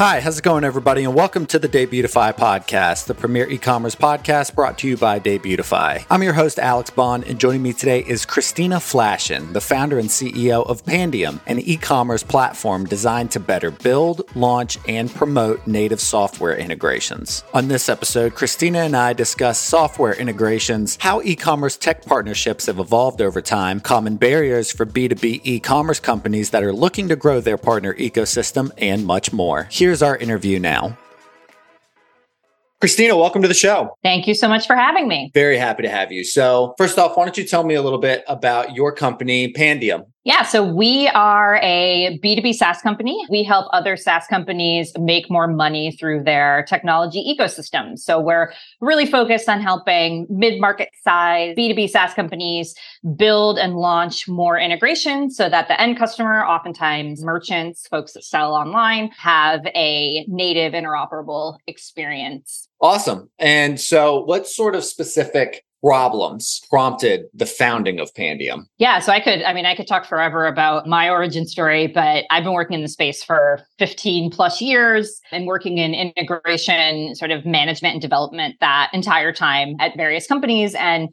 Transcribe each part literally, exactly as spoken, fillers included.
Hi, how's it going, everybody? And welcome to the Debutify podcast, the premier e-commerce podcast brought to you by Debutify. I'm your host, Alex Bond, and joining me today is Cristina Flaschen, the founder and C E O of Pandium, an e-commerce platform designed to better build, launch, and promote native software integrations. On this episode, Cristina and I discuss software integrations, how e-commerce tech partnerships have evolved over time, common barriers for B two B e-commerce companies that are looking to grow their partner ecosystem, and much more. Here Here's our interview now. Cristina, welcome to the show. Thank you so much for having me. Very happy to have you. So first off, why don't you tell me a little bit about your company, Pandium? Yeah, so we are a B two B SaaS company. We help other SaaS companies make more money through their technology ecosystem. So we're really focused on helping mid-market size B two B SaaS companies build and launch more integration so that the end customer, oftentimes merchants, folks that sell online, have a native interoperable experience. Awesome. And so what sort of specific problems prompted the founding of Pandium? Yeah, so I could, I mean, I could talk forever about my origin story, but I've been working in the space for fifteen plus years and working in integration, sort of management and development that entire time at various companies. And,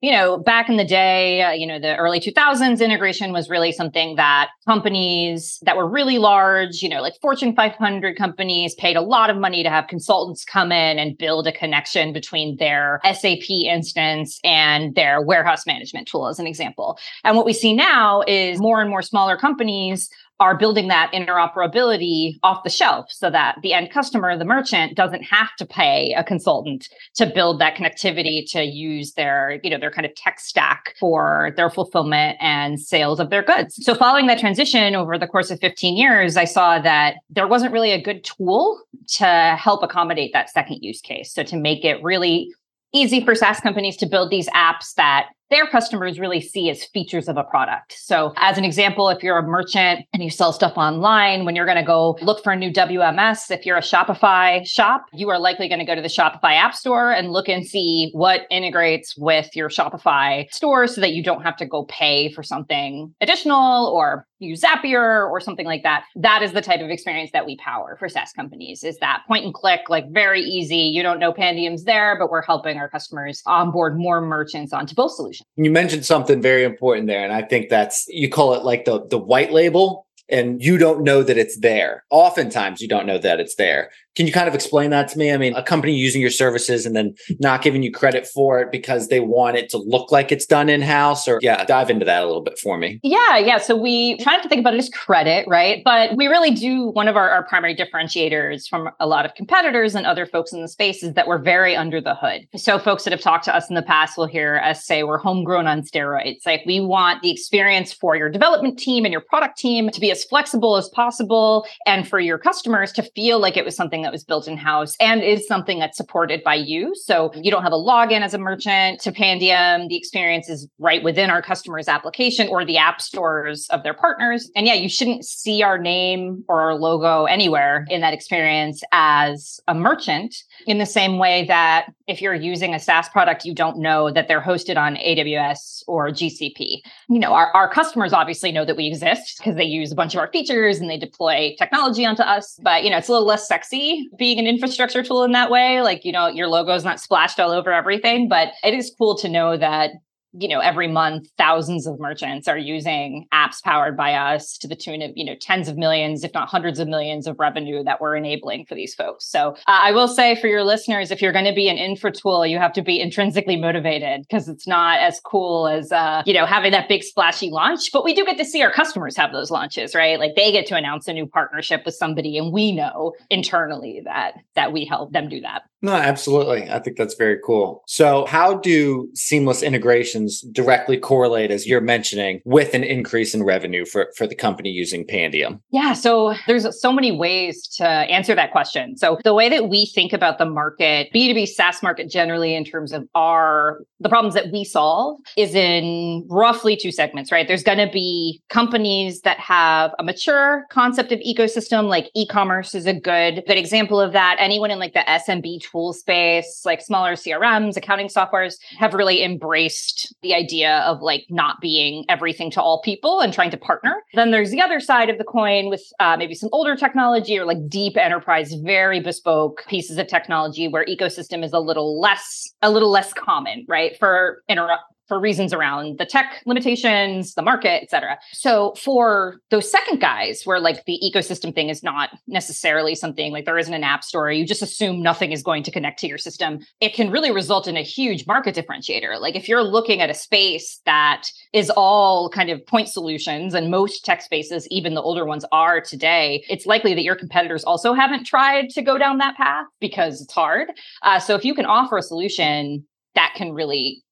you know, back in the day, uh, you know, the early two thousands, integration was really something that companies that were really large, you know, like Fortune five hundred companies paid a lot of money to have consultants come in and build a connection between their S A P instance and their warehouse management tool, as an example. And what we see now is more and more smaller companies are building that interoperability off the shelf so that the end customer, the merchant, doesn't have to pay a consultant to build that connectivity to use their, you know, their kind of tech stack for their fulfillment and sales of their goods. So following that transition over the course of fifteen years, I saw that there wasn't really a good tool to help accommodate that second use case. So to make it really easy for SaaS companies to build these apps that their customers really see as features of a product. So as an example, if you're a merchant and you sell stuff online, when you're going to go look for a new W M S, if you're a Shopify shop, you are likely going to go to the Shopify app store and look and see what integrates with your Shopify store so that you don't have to go pay for something additional or use Zapier or something like that. That is the type of experience that we power for SaaS companies, is that point and click, like very easy. You don't know Pandium's there, but we're helping our customers onboard more merchants onto both solutions. You mentioned something very important there. And I think that's, you call it like the, the white label, and you don't know that it's there. Oftentimes you don't know that it's there. Can you kind of explain that to me? I mean, a company using your services and then not giving you credit for it because they want it to look like it's done in-house, or yeah, dive into that a little bit for me. Yeah. Yeah. So we try not to think about it as credit, right? But we really do, one of our, our primary differentiators from a lot of competitors and other folks in the space is that we're very under the hood. So folks that have talked to us in the past will hear us say we're homegrown on steroids. Like, we want the experience for your development team and your product team to be a as flexible as possible, and for your customers to feel like it was something that was built in-house and is something that's supported by you. So you don't have a login as a merchant to Pandium. The experience is right within our customer's application or the app stores of their partners. And yeah, you shouldn't see our name or our logo anywhere in that experience as a merchant, in the same way that if you're using a SaaS product, you don't know that they're hosted on A W S or G C P. You know, our, our customers obviously know that we exist because they use a bunch of our features and they deploy technology onto us. But, you know, it's a little less sexy being an infrastructure tool in that way. Like, you know, your logo is not splashed all over everything, but it is cool to know that, you know, every month, thousands of merchants are using apps powered by us to the tune of, you know, tens of millions, if not hundreds of millions of revenue that we're enabling for these folks. So uh, I will say for your listeners, if you're going to be an infra tool, you have to be intrinsically motivated, because it's not as cool as, uh, you know, having that big splashy launch. But we do get to see our customers have those launches, right? Like, they get to announce a new partnership with somebody, and we know internally that that we help them do that. No, absolutely. I think that's very cool. So how do seamless integrations directly correlate, as you're mentioning, with an increase in revenue for, for the company using Pandium? Yeah, so there's so many ways to answer that question. So the way that we think about the market, B two B SaaS market generally, in terms of our the problems that we solve, is in roughly two segments, right? There's going to be companies that have a mature concept of ecosystem, like e-commerce is a good, good example of that. Anyone in like the S M B tool space, like smaller C R Ms, accounting softwares have really embraced the idea of like not being everything to all people and trying to partner. Then there's the other side of the coin with uh, maybe some older technology or like deep enterprise, very bespoke pieces of technology where ecosystem is a little less, a little less common, right? For interrupt. for reasons around the tech limitations, the market, et cetera. So for those second guys where like the ecosystem thing is not necessarily something, like there isn't an app store, you just assume nothing is going to connect to your system, it can really result in a huge market differentiator. Like if you're looking at a space that is all kind of point solutions, and most tech spaces, even the older ones are today, it's likely that your competitors also haven't tried to go down that path because it's hard. Uh, so if you can offer a solution that can really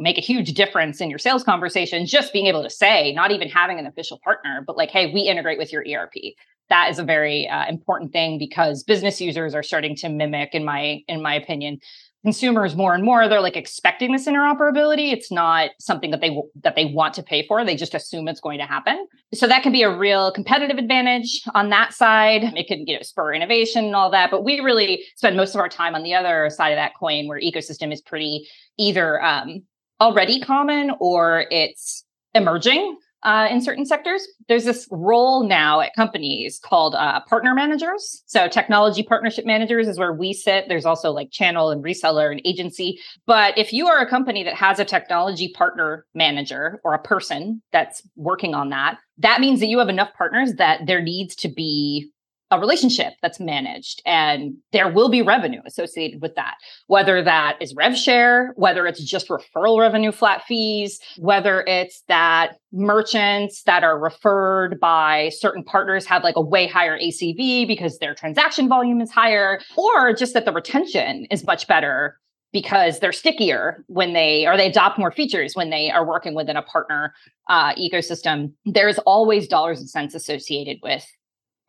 make a huge difference in your sales conversations, just being able to say, not even having an official partner, but like, hey, we integrate with your E R P. That is a very uh, important thing because business users are starting to mimic, in my in my opinion, consumers more and more. They're like expecting this interoperability. It's not something that they w- that they want to pay for. They just assume it's going to happen. So that can be a real competitive advantage on that side. It can, you know, spur innovation and all that. But we really spend most of our time on the other side of that coin, where ecosystem is pretty either um, already common or it's emerging uh, in certain sectors. There's this role now at companies called uh, partner managers. So technology partnership managers is where we sit. There's also like channel and reseller and agency. But if you are a company that has a technology partner manager or a person that's working on that, that means that you have enough partners that there needs to be a relationship that's managed, and there will be revenue associated with that, whether that is rev share, whether it's just referral revenue, flat fees, whether it's that merchants that are referred by certain partners have like a way higher A C V because their transaction volume is higher, or just that the retention is much better because they're stickier when they, or they adopt more features when they are working within a partner uh, ecosystem. There's always dollars and cents associated with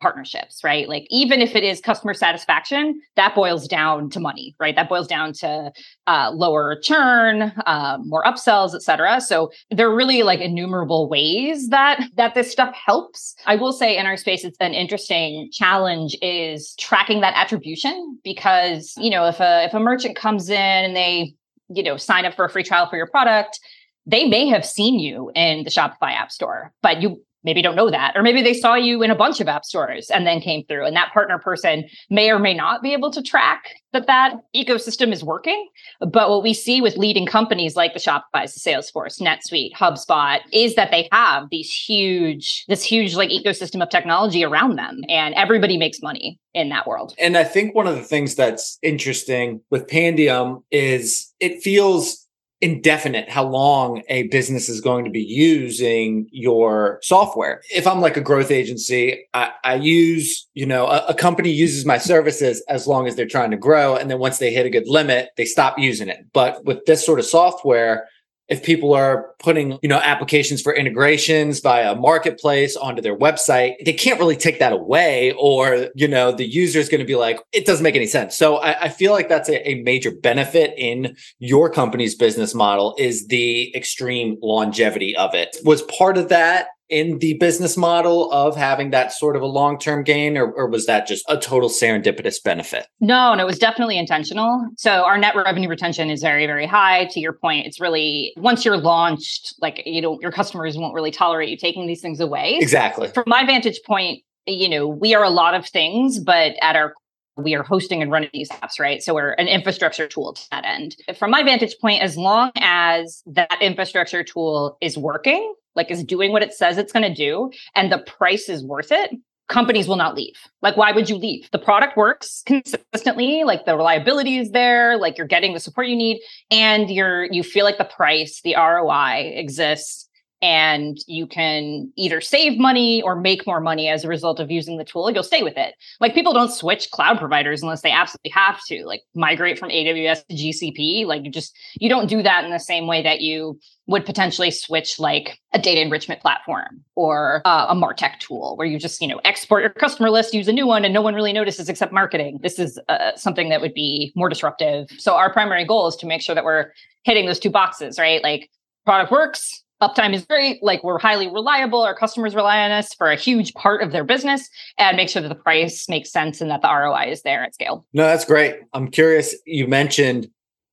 partnerships, right? Like even if it is customer satisfaction, that boils down to money, right? That boils down to uh, lower churn, uh, more upsells, et cetera. So there are really like innumerable ways that that this stuff helps. I will say in our space, it's an interesting challenge is tracking that attribution, because, you know, if a if a merchant comes in and they, you know, sign up for a free trial for your product, they may have seen you in the Shopify app store, but you maybe don't know that, or maybe they saw you in a bunch of app stores and then came through. And that partner person may or may not be able to track that that ecosystem is working. But what we see with leading companies like the Shopify's, the Salesforce, NetSuite, HubSpot, is that they have these huge, this huge like ecosystem of technology around them, and everybody makes money in that world. And I think one of the things that's interesting with Pandium is it feels indefinite how long a business is going to be using your software. If I'm like a growth agency, I, I use, you know, a, a company uses my services as long as they're trying to grow. And then once they hit a good limit, they stop using it. But with this sort of software, if people are putting, you know, applications for integrations via marketplace onto their website, they can't really take that away, or, you know, the user is going to be like, it doesn't make any sense. So I, I feel like that's a, a major benefit in your company's business model, is the extreme longevity of it. Was part of that in the business model of having that sort of a long-term gain, or, or was that just a total serendipitous benefit? No, no, it was definitely intentional. So our net revenue retention is very, very high. To your point, it's really, once you're launched, like, you know, your customers won't really tolerate you taking these things away. Exactly. From my vantage point, you know, we are a lot of things, but at our we are hosting and running these apps, right? So we're an infrastructure tool to that end. From my vantage point, as long as that infrastructure tool is working, like is doing what it says it's going to do, and the price is worth it, companies will not leave. Like, why would you leave? The product works consistently, like the reliability is there, like you're getting the support you need, and you're, you feel like the price, the R O I exists, and you can either save money or make more money as a result of using the tool, you'll stay with it. Like people don't switch cloud providers unless they absolutely have to, like migrate from A W S to G C P. Like you just, you don't do that in the same way that you would potentially switch like a data enrichment platform or uh, a MarTech tool, where you just, you know, export your customer list, use a new one, and no one really notices except marketing. This is uh, something that would be more disruptive. So our primary goal is to make sure that we're hitting those two boxes, right? Like product works, Uptime is great. Like, we're highly reliable. Our customers rely on us for a huge part of their business, and make sure that the price makes sense and that the R O I is there at scale. No, that's great. I'm curious. You mentioned,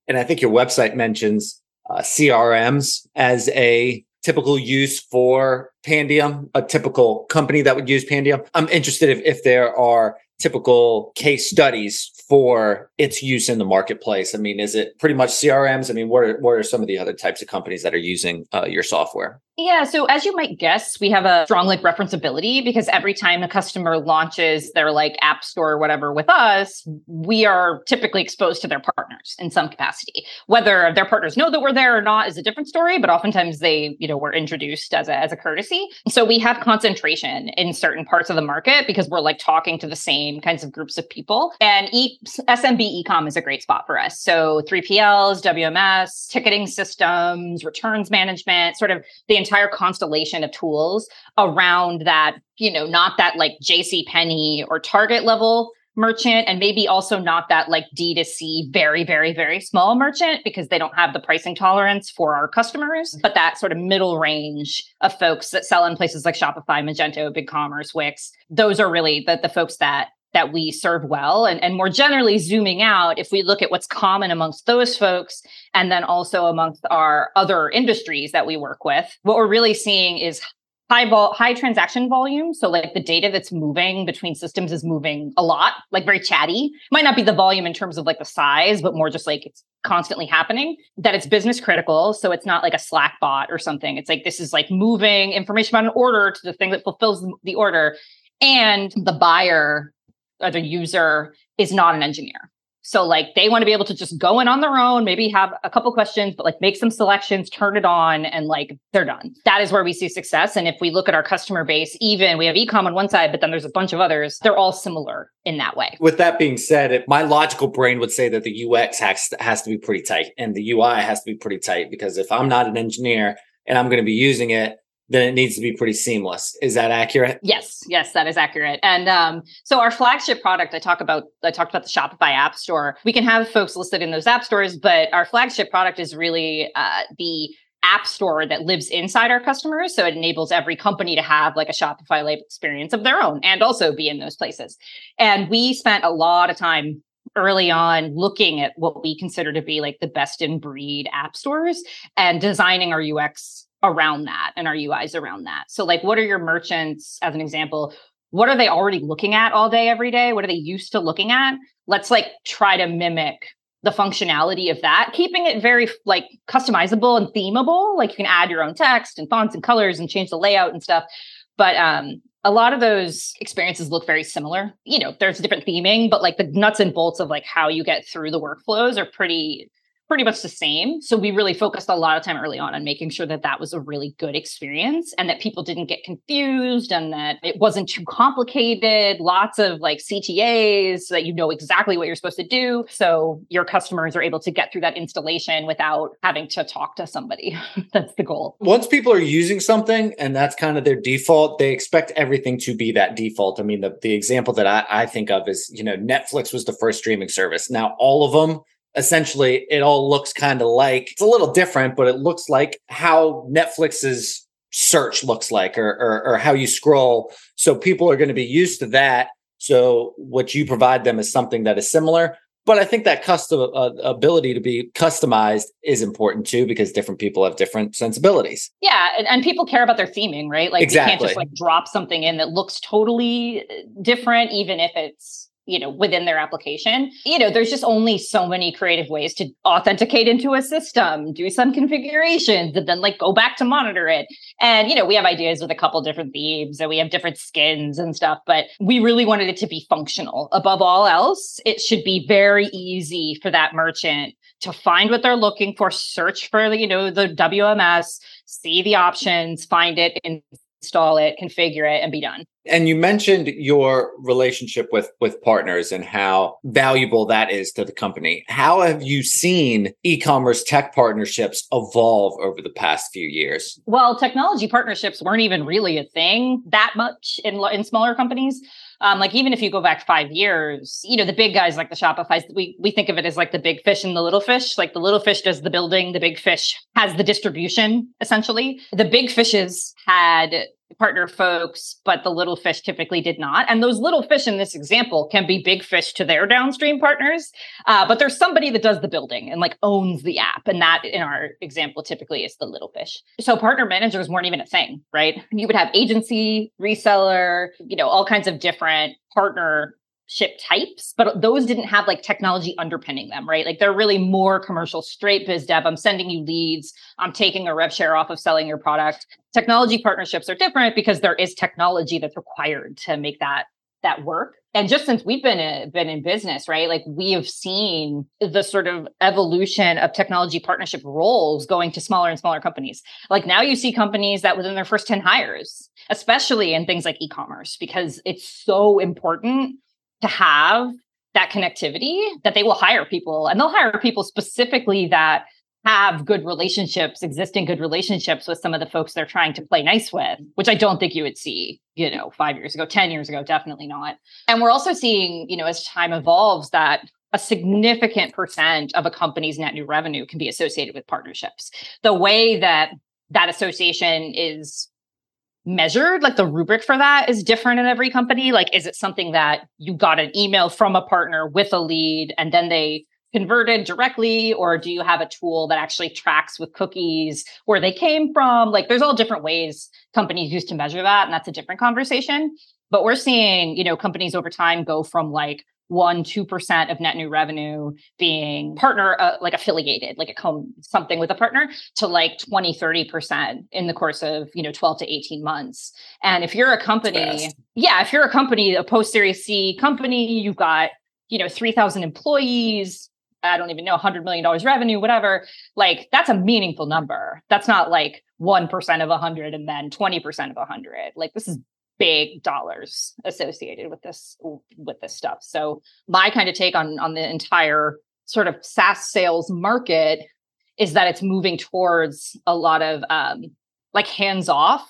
and I think your website mentions uh, C R Ms as a typical use for Pandium, a typical company that would use Pandium. I'm interested if, if there are typical case studies for its use in the marketplace. I mean, is it pretty much C R Ms? I mean, what are, what are some of the other types of companies that are using uh, your software? Yeah. So as you might guess, we have a strong like referenceability, because every time a customer launches their like app store or whatever with us, we are typically exposed to their partners in some capacity. Whether their partners know that we're there or not is a different story, but oftentimes they, you know, were introduced as a, as a courtesy. So we have concentration in certain parts of the market because we're like talking to the same kinds of groups of people. And e- S M B e-com is a great spot for us. So three P Ls, W M S, ticketing systems, returns management, sort of the entire constellation of tools around that, you know, not that like JCPenney or Target level merchant, and maybe also not that like D to C very, very, very small merchant, because they don't have the pricing tolerance for our customers, but that sort of middle range of folks that sell in places like Shopify, Magento, BigCommerce, Wix. Those are really the, the folks that that we serve well. And, and more generally, zooming out, if we look at what's common amongst those folks, and then also amongst our other industries that we work with, what we're really seeing is high vol- high transaction volume. So like the data that's moving between systems is moving a lot, like very chatty. Might not be the volume in terms of like the size, but more just like it's constantly happening, that it's business critical. So it's not like a Slack bot or something. It's like, this is like moving information about an order to the thing that fulfills the order. And the buyer or the user is not an engineer. So like they want to be able to just go in on their own, maybe have a couple questions, but like make some selections, turn it on, and like they're done. That is where we see success. And if we look at our customer base, even we have e-com on one side, but then there's a bunch of others. They're all similar in that way. With that being said, it, my logical brain would say that the U X has to, has to be pretty tight and the U I has to be pretty tight, because if I'm not an engineer and I'm going to be using it, then it needs to be pretty seamless. Is that accurate? Yes. Yes, that is accurate. And um, so our flagship product, I talk about, I talked about the Shopify app store. We can have folks listed in those app stores, but our flagship product is really uh, the app store that lives inside our customers. So it enables every company to have like a Shopify live experience of their own and also be in those places. And we spent a lot of time early on looking at what we consider to be like the best in breed app stores and designing our U X around that and our U Is around that. So like, what are your merchants, as an example, what are they already looking at all day, every day? What are they used to looking at? Let's like try to mimic the functionality of that, keeping it very like customizable and themable. Like you can add your own text and fonts and colors and change the layout and stuff. But um, a lot of those experiences look very similar. You know, there's different theming, but like the nuts and bolts of like how you get through the workflows are pretty pretty much the same. So we really focused a lot of time early on on making sure that that was a really good experience and that people didn't get confused and that it wasn't too complicated. Lots of like C T As so that you know exactly what you're supposed to do. So your customers are able to get through that installation without having to talk to somebody. That's the goal. Once people are using something and that's kind of their default, they expect everything to be that default. I mean, the, the example that I, I think of is, you know, Netflix was the first streaming service. Now all of them, essentially, it all looks kind of like, it's a little different, but it looks like how Netflix's search looks like, or, or, or how you scroll. So people are going to be used to that. So what you provide them is something that is similar. But I think that custom uh, ability to be customized is important too, because different people have different sensibilities. Yeah. And, and people care about their theming, right? Like exactly. You can't just like drop something in that looks totally different, even if it's, you know, within their application. You know, there's just only so many creative ways to authenticate into a system, do some configurations, and then like go back to monitor it. And, you know, we have ideas with a couple different themes and we have different skins and stuff, but we really wanted it to be functional. Above all else, it should be very easy for that merchant to find what they're looking for, search for, you know, the W M S, see the options, find it, install it, configure it, and be done. And you mentioned your relationship with, with partners and how valuable that is to the company. How have you seen e-commerce tech partnerships evolve over the past few years? Well, technology partnerships weren't even really a thing that much in in smaller companies. Um, like even if you go back five years, you know, the big guys like the Shopify, we, we think of it as like the big fish and the little fish. Like the little fish does the building, the big fish has the distribution, essentially. The big fishes had partner folks, but the little fish typically did not. And those little fish in this example can be big fish to their downstream partners. Uh, but there's somebody that does the building and like owns the app. And that in our example typically is the little fish. So partner managers weren't even a thing, right? You would have agency, reseller, you know, all kinds of different partner ship types, but those didn't have like technology underpinning them, right? Like they're really more commercial, straight biz dev. I'm sending you leads. I'm taking a rev share off of selling your product. Technology partnerships are different because there is technology that's required to make that that work. And just since we've been a, been in business, right? Like we have seen the sort of evolution of technology partnership roles going to smaller and smaller companies. Like now you see companies that within their first ten hires, especially in things like e-commerce, because it's so important to have that connectivity that they will hire people, and they'll hire people specifically that have good relationships, existing good relationships with some of the folks they're trying to play nice with, which I don't think you would see, you know, five years ago, ten years ago, definitely not. And we're also seeing, you know, as time evolves, that a significant percent of a company's net new revenue can be associated with partnerships. The way that that association is measured, like the rubric for that is different in every company. Like, is it something that you got an email from a partner with a lead and then they converted directly? Or do you have a tool that actually tracks with cookies where they came from? Like, there's all different ways companies use to measure that. And that's a different conversation. But we're seeing, you know, companies over time go from like one, two percent of net new revenue being partner, uh, like affiliated, like a com- something with a partner, to like twenty, thirty percent in the course of, you know, twelve to eighteen months. And if you're a company, yeah, if you're a company, a post-series C company, you've got, you know, three thousand employees, I don't even know, one hundred million dollars revenue, whatever, like that's a meaningful number. That's not like one percent of one hundred and then twenty percent of one hundred. Like this is big dollars associated with this with this stuff. So my kind of take on, on the entire sort of SaaS sales market is that it's moving towards a lot of um, like hands-off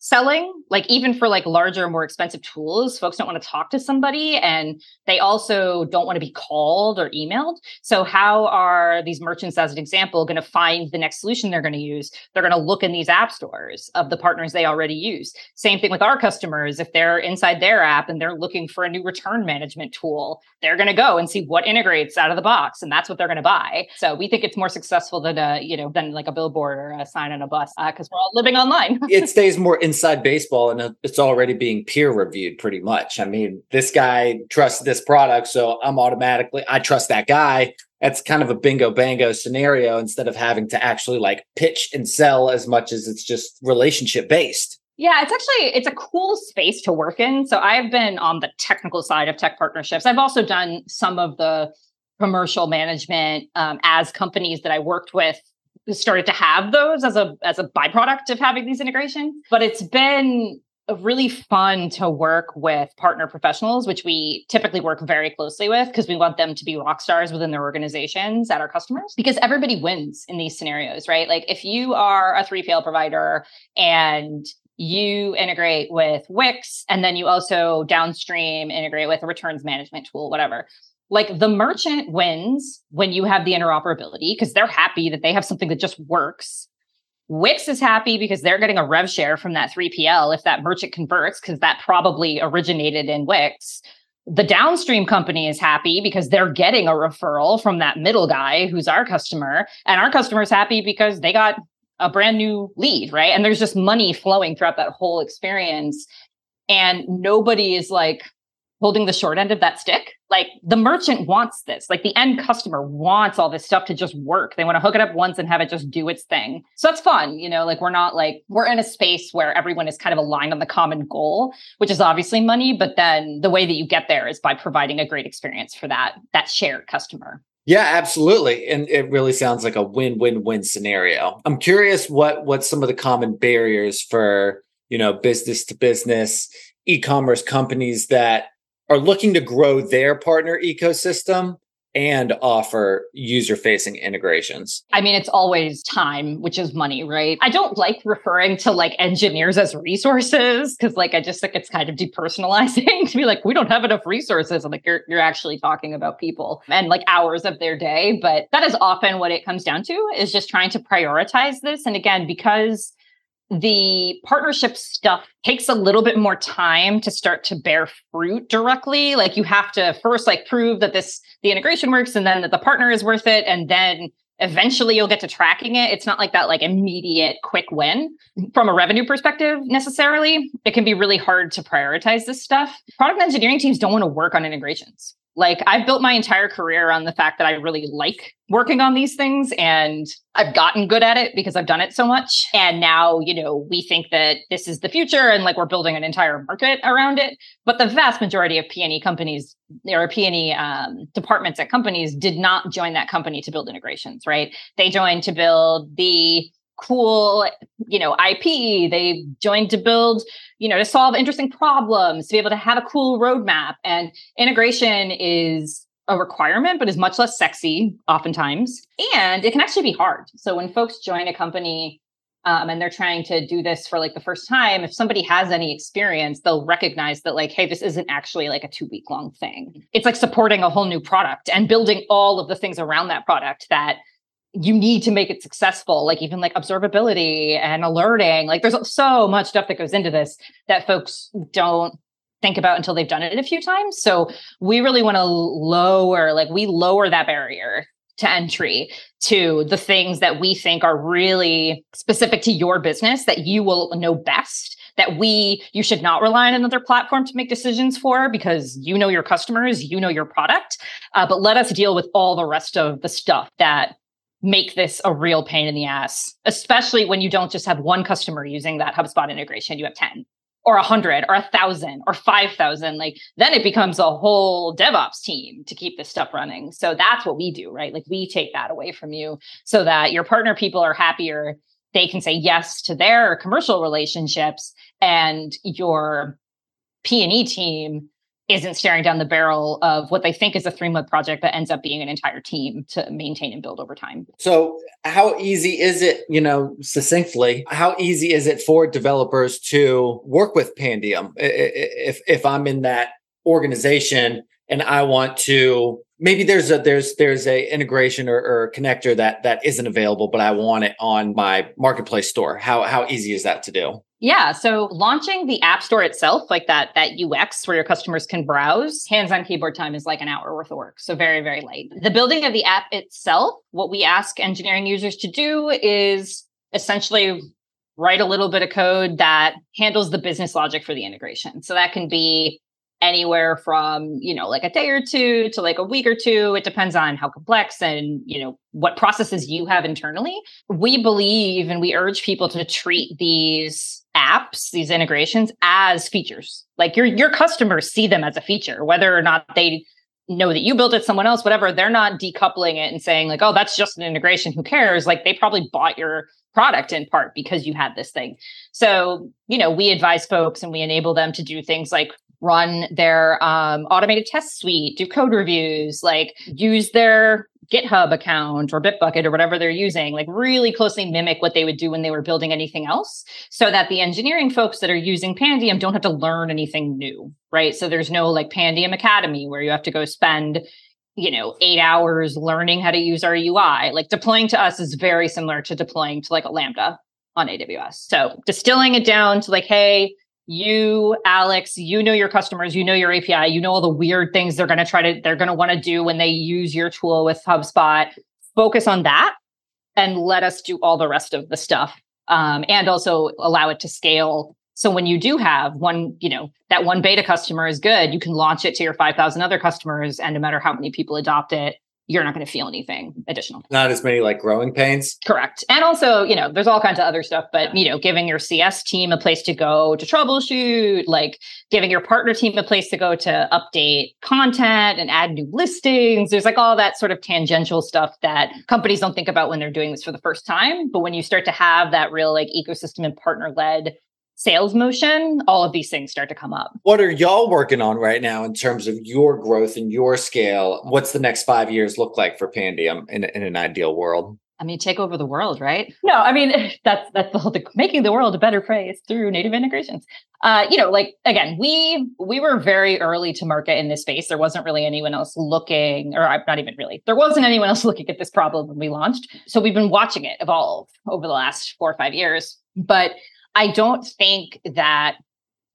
selling. Like even for like larger, more expensive tools, folks don't want to talk to somebody, and they also don't want to be called or emailed. So how are these merchants, as an example, going to find the next solution they're going to use? They're going to look in these app stores of the partners they already use. Same thing with our customers. If they're inside their app and they're looking for a new return management tool, they're going to go and see what integrates out of the box, and that's what they're going to buy. So we think it's more successful than a, you know, than like a billboard or a sign on a bus, because uh, we're all living online. It stays more inside baseball, and it's already being peer reviewed pretty much. I mean, this guy trusts this product, so I'm automatically, I trust that guy. That's kind of a bingo bango scenario instead of having to actually like pitch and sell as much as it's just relationship based. Yeah, it's actually, it's a cool space to work in. So I've been on the technical side of tech partnerships. I've also done some of the commercial management um, as companies that I worked with started to have those as a as a byproduct of having these integrations. But it's been really fun to work with partner professionals, which we typically work very closely with because we want them to be rock stars within their organizations at our customers, because everybody wins in these scenarios, right? Like if you are a three P L provider and you integrate with Wix, and then you also downstream integrate with a returns management tool, whatever. Like the merchant wins when you have the interoperability because they're happy that they have something that just works. Wix is happy because they're getting a rev share from that three P L if that merchant converts, because that probably originated in Wix. The downstream company is happy because they're getting a referral from that middle guy who's our customer. And our customer is happy because they got a brand new lead, right? And there's just money flowing throughout that whole experience. And nobody is like holding the short end of that stick. Like the merchant wants this, like the end customer wants all this stuff to just work. They want to hook it up once and have it just do its thing. So that's fun. You know, like we're not like, we're in a space where everyone is kind of aligned on the common goal, which is obviously money. But then the way that you get there is by providing a great experience for that, that shared customer. Yeah, absolutely. And it really sounds like a win-win-win scenario. I'm curious what, what some of the common barriers for, you know, business to business e-commerce companies that are looking to grow their partner ecosystem and offer user-facing integrations. I mean, it's always time, which is money, right? I don't like referring to like engineers as resources because like I just think it's kind of depersonalizing to be like, we don't have enough resources. And like you're you're actually talking about people and like hours of their day. But that is often what it comes down to, is just trying to prioritize this. And again, because the partnership stuff takes a little bit more time to start to bear fruit directly. Like you have to first like prove that this, the integration works, and then that the partner is worth it. And then eventually you'll get to tracking it. It's not like that like immediate quick win from a revenue perspective necessarily. It can be really hard to prioritize this stuff. Product engineering teams don't want to work on integrations. Like I've built my entire career on the fact that I really like working on these things, and I've gotten good at it because I've done it so much. And now, you know, we think that this is the future and like we're building an entire market around it. But the vast majority of P and E companies or P and E um, departments at companies did not join that company to build integrations, right? They joined to build the cool, you know, I P. They joined to build, you know, to solve interesting problems, to be able to have a cool roadmap. And integration is a requirement, but is much less sexy oftentimes. And it can actually be hard. So when folks join a company um, and they're trying to do this for like the first time, if somebody has any experience, they'll recognize that like, hey, this isn't actually like a two week long thing. It's like supporting a whole new product and building all of the things around that product that you need to make it successful, like even like observability and alerting. Like there's so much stuff that goes into this that folks don't think about until they've done it a few times. So we really want to lower, like we lower that barrier to entry to the things that we think are really specific to your business that you will know best, that we, you should not rely on another platform to make decisions for because you know your customers, you know your product, uh, but let us deal with all the rest of the stuff that make this a real pain in the ass, especially when you don't just have one customer using that HubSpot integration, you have ten or one hundred or one thousand or five thousand. Like then it becomes a whole DevOps team to keep this stuff running. So that's what we do, right? Like we take that away from you so that your partner people are happier. They can say yes to their commercial relationships and your P and E team isn't staring down the barrel of what they think is a three-month project that ends up being an entire team to maintain and build over time. So how easy is it, you know, succinctly, how easy is it for developers to work with Pandium? If if I'm in that organization and I want to, maybe there's a there's there's a integration or, or connector that that isn't available, but I want it on my marketplace store. How how easy is that to do? Yeah. So launching the app store itself, like that, that U X where your customers can browse, hands-on keyboard time is like an hour worth of work. So very, very light. The building of the app itself, what we ask engineering users to do is essentially write a little bit of code that handles the business logic for the integration. So that can be anywhere from, you know, like a day or two to like a week or two. It depends on how complex and, you know, what processes you have internally. We believe and we urge people to treat these apps, these integrations as features. Like your your customers see them as a feature, whether or not they know that you built it, someone else, whatever. They're not decoupling it and saying like, oh, that's just an integration. Who cares? Like they probably bought your product in part because you had this thing. So, you know, we advise folks and we enable them to do things like run their um, automated test suite, do code reviews, like use their GitHub account or Bitbucket or whatever they're using, like really closely mimic what they would do when they were building anything else so that the engineering folks that are using Pandium don't have to learn anything new, right? So there's no like Pandium Academy where you have to go spend, you know, eight hours learning how to use our U I. Like deploying to us is very similar to deploying to like a Lambda on A W S. So distilling it down to like, hey, you, Alex, you know your customers, you know your A P I, you know all the weird things they're going to try to, they're going to want to do when they use your tool with HubSpot. Focus on that and let us do all the rest of the stuff. Um, and also allow it to scale. So when you do have one, you know, that one beta customer is good, you can launch it to your five thousand other customers. And no matter how many people adopt it, you're not going to feel anything additional. Not as many like growing pains. Correct. And also, you know, there's all kinds of other stuff, but, you know, giving your C S team a place to go to troubleshoot, like giving your partner team a place to go to update content and add new listings. There's like all that sort of tangential stuff that companies don't think about when they're doing this for the first time. But when you start to have that real like ecosystem and partner led sales motion, all of these things start to come up. What are y'all working on right now in terms of your growth and your scale? What's the next five years look like for Pandium in, in an ideal world? I mean, take over the world, right? No, I mean, that's that's the whole thing. Making the world a better place through native integrations. Uh, you know, like, again, we we were very early to market in this space. There wasn't really anyone else looking, or not even really. There wasn't anyone else looking at this problem when we launched. So we've been watching it evolve over the last four or five years. But I don't think that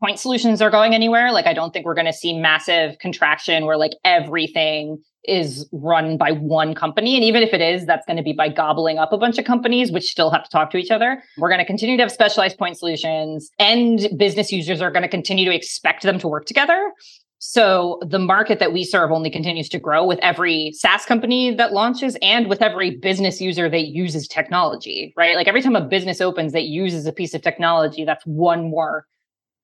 point solutions are going anywhere. Like, I don't think we're going to see massive contraction where like everything is run by one company. And even if it is, that's going to be by gobbling up a bunch of companies, which still have to talk to each other. We're going to continue to have specialized point solutions, and business users are going to continue to expect them to work together. So the market that we serve only continues to grow with every SaaS company that launches and with every business user that uses technology, right? Like every time a business opens that uses a piece of technology, that's one more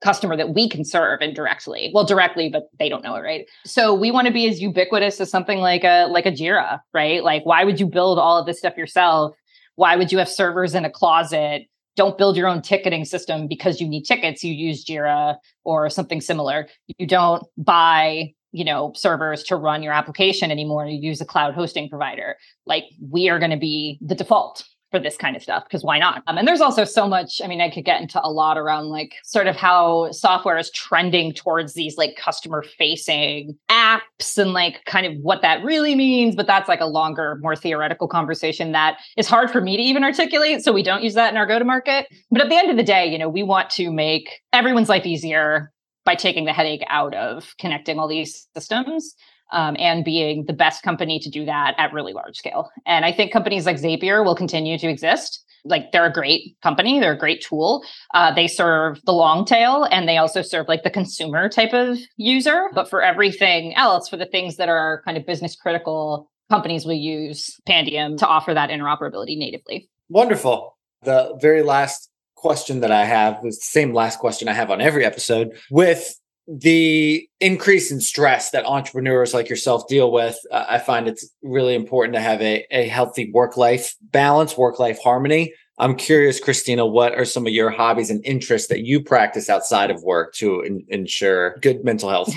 customer that we can serve indirectly. Well, directly, but they don't know it, right? So we want to be as ubiquitous as something like a like a Jira, right? Like, why would you build all of this stuff yourself? Why would you have servers in a closet? Don't build your own ticketing system because you need tickets. You use Jira or something similar. You don't buy, you know, servers to run your application anymore. You use a cloud hosting provider. Like, we are going to be the default for this kind of stuff, because why not? Um, and there's also so much, I mean, I could get into a lot around like sort of how software is trending towards these like customer facing apps and like kind of what that really means. But that's like a longer, more theoretical conversation that is hard for me to even articulate. So we don't use that in our go to market. But at the end of the day, you know, we want to make everyone's life easier by taking the headache out of connecting all these systems. Um, and being the best company to do that at really large scale. And I think companies like Zapier will continue to exist. Like, they're a great company. They're a great tool. Uh, they serve the long tail, and they also serve like the consumer type of user. But for everything else, for the things that are kind of business critical, companies will use Pandium to offer that interoperability natively. Wonderful. The very last question that I have is the same last question I have on every episode. With the increase in stress that entrepreneurs like yourself deal with, uh, I find it's really important to have a, a healthy work-life balance, work-life harmony. I'm curious, Cristina, what are some of your hobbies and interests that you practice outside of work to in- ensure good mental health?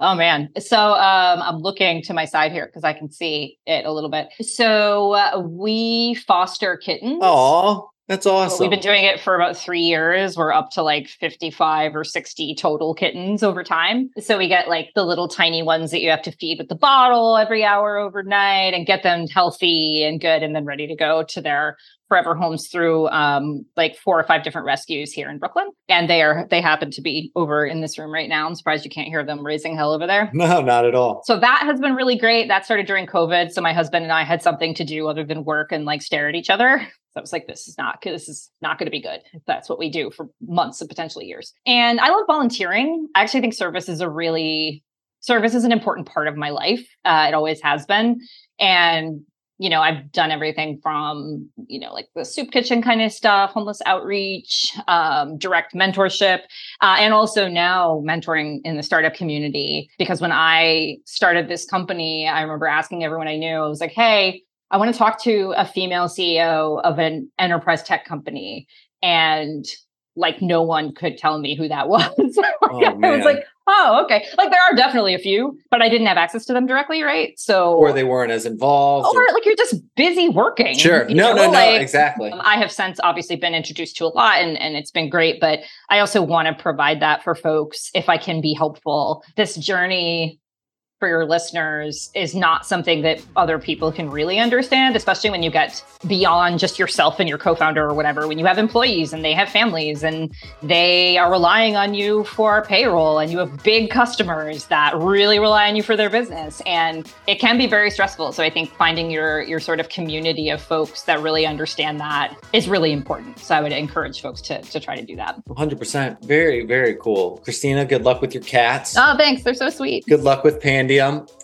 Oh, man. So um, I'm looking to my side here because I can see it a little bit. So uh, we foster kittens. Aww. That's awesome. Well, we've been doing it for about three years. We're up to like fifty-five or sixty total kittens over time. So we get like the little tiny ones that you have to feed with the bottle every hour overnight and get them healthy and good and then ready to go to their forever homes through um, like four or five different rescues here in Brooklyn. And they are they happen to be over in this room right now. I'm surprised you can't hear them raising hell over there. No, not at all. So that has been really great. That started during COVID. So my husband and I had something to do other than work and like stare at each other. I was like, this is not this is not going to be good. That's what we do for months and potentially years. And I love volunteering. I actually think service is a really service is an important part of my life. Uh, it always has been. And, you know, I've done everything from, you know, like the soup kitchen kind of stuff, homeless outreach, um, direct mentorship, uh, and also now mentoring in the startup community. Because when I started this company, I remember asking everyone I knew, I was like, hey, I want to talk to a female C E O of an enterprise tech company. And like, no one could tell me who that was. Like, oh, I was like, oh, okay. Like, there are definitely a few, but I didn't have access to them directly, right? So, or they weren't as involved. Or, or like, you're just busy working. Sure. No, know? no, no, like, exactly. Um, I have since obviously been introduced to a lot and, and it's been great, but I also want to provide that for folks if I can be helpful. This journey for your listeners is not something that other people can really understand, especially when you get beyond just yourself and your co-founder or whatever, when you have employees and they have families and they are relying on you for payroll and you have big customers that really rely on you for their business. And it can be very stressful. So I think finding your, your sort of community of folks that really understand that is really important. So I would encourage folks to, to try to do that. one hundred percent. Very, very cool. Cristina, good luck with your cats. Oh, thanks. They're so sweet. Good luck with Pandium.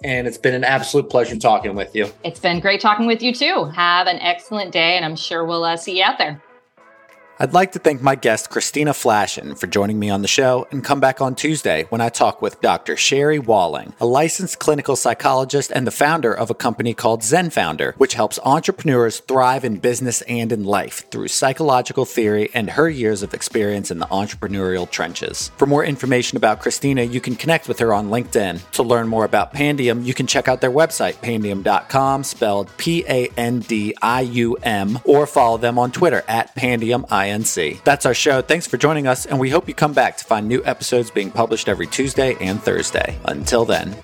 And it's been an absolute pleasure talking with you. It's been great talking with you too. Have an excellent day, and I'm sure we'll uh, see you out there. I'd like to thank my guest, Cristina Flaschen, for joining me on the show, and come back on Tuesday when I talk with Doctor Sherry Walling, a licensed clinical psychologist and the founder of a company called Zen Founder, which helps entrepreneurs thrive in business and in life through psychological theory and her years of experience in the entrepreneurial trenches. For more information about Cristina, you can connect with her on LinkedIn. To learn more about Pandium, you can check out their website, pandium dot com, spelled P A N D I U M, or follow them on Twitter at pandium dot com. That's our show. Thanks for joining us, and we hope you come back to find new episodes being published every Tuesday and Thursday. Until then.